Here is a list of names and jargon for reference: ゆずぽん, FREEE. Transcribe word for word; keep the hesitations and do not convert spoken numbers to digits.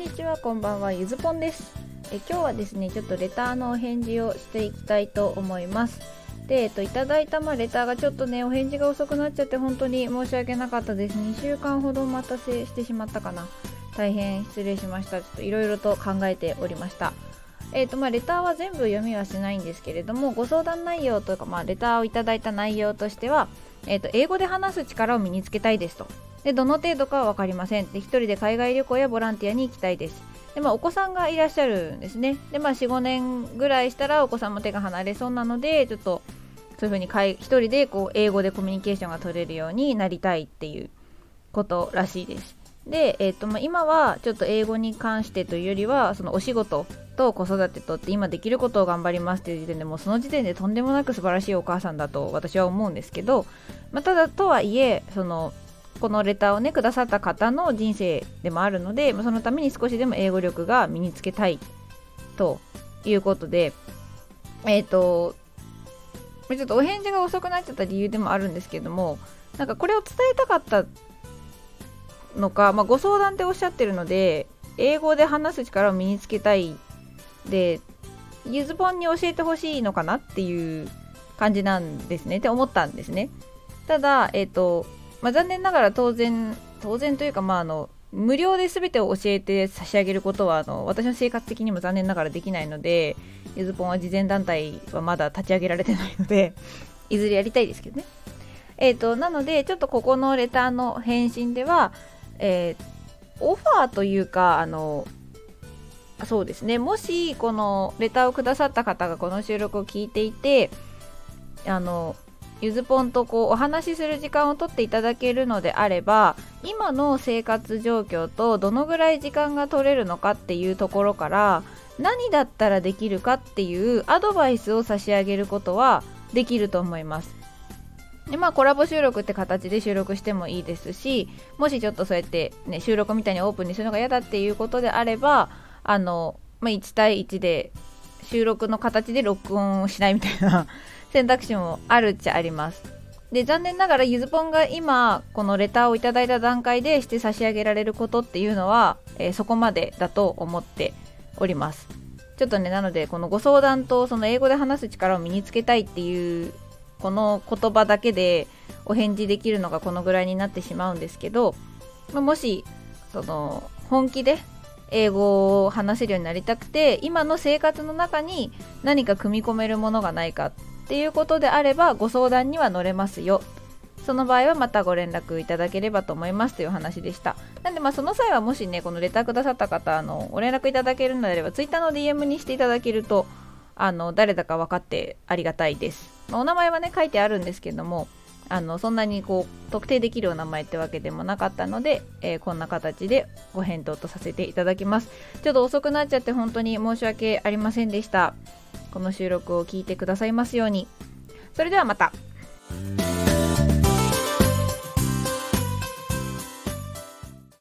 んにちは、こんばんは、ゆずぽんです。え今日はですね、ちょっとレターのお返事をしていきたいと思います。で、えっと、いただいた、まあ、レターがちょっとね、お返事が遅くなっちゃって本当に申し訳なかったです。にしゅうかんほどお待たせしてしまったかな。大変失礼しました。ちょっといろいろと考えておりました。えーとまあ、レターは全部読みはしないんですけれども、ご相談内容というか、まあ、レターをいただいた内容としては、えーと、英語で話す力を身につけたいですと。で、どの程度かは分かりません。で、一人で海外旅行やボランティアに行きたいです。で、まあ、お子さんがいらっしゃるんですね。で、まあ、よん、ごねんぐらいしたらお子さんも手が離れそうなので、ちょっとそういうふうに一人でこう英語でコミュニケーションが取れるようになりたいっていうことらしいです。で、えーとまあ、今はちょっと英語に関してというよりは、そのお仕事と子育てとって今できることを頑張りますという時点で、もうその時点でとんでもなく素晴らしいお母さんだと私は思うんですけど、まあ、ただとはいえ、そのこのレターをねくださった方の人生でもあるので、そのために少しでも英語力が身につけたいということで、えーとちょっとお返事が遅くなっちゃった理由でもあるんですけども、なんかこれを伝えたかったのか、まあ、ご相談っておっしゃってるので、英語で話す力を身につけたいで、ゆずぽんに教えてほしいのかなっていう感じなんですねって思ったんですね。ただ、えーとまあ、残念ながら当然当然というか、まあ、あの無料で全てを教えて差し上げることは、あの私の生活的にも残念ながらできないので、ゆずぽんは慈善団体はまだ立ち上げられてないのでいずれやりたいですけどね。えーとなので、ちょっとここのレターの返信では、えー、オファーというか、あのそうですね、もしこのレターをくださった方がこの収録を聞いていて、あのゆずぽんとこうお話しする時間を取っていただけるのであれば、今の生活状況とどのぐらい時間が取れるのかっていうところから、何だったらできるかっていうアドバイスを差し上げることはできると思います。で、まあ、コラボ収録って形で収録してもいいですし、もしちょっとそうやって、ね、収録みたいにオープンにするのが嫌だっていうことであれば、あの、まあ、いちたいいちで収録の形で録音をしないみたいな選択肢もあるっちゃあります。で、残念ながらゆずぽんが今このレターをいただいた段階でして差し上げられることっていうのは、えー、そこまでだと思っております。ちょっとね、なのでこのご相談とその英語で話す力を身につけたいっていうこの言葉だけでお返事できるのがこのぐらいになってしまうんですけど、もしその本気で英語を話せるようになりたくて、今の生活の中に何か組み込めるものがないかっていうことであれば、ご相談には乗れますよ。その場合はまたご連絡いただければと思いますという話でした。なんで、まあその際はもしね、このレターくださった方、あのお連絡いただけるのであれば、ツイッターの ディーエム にしていただけると、あの誰だか分かってありがたいです。お名前はね書いてあるんですけども、あのそんなにこう特定できるお名前ってわけでもなかったので、えー、こんな形でご返答とさせていただきます。ちょっと遅くなっちゃって本当に申し訳ありませんでした。この収録を聞いてくださいますように。それではまた。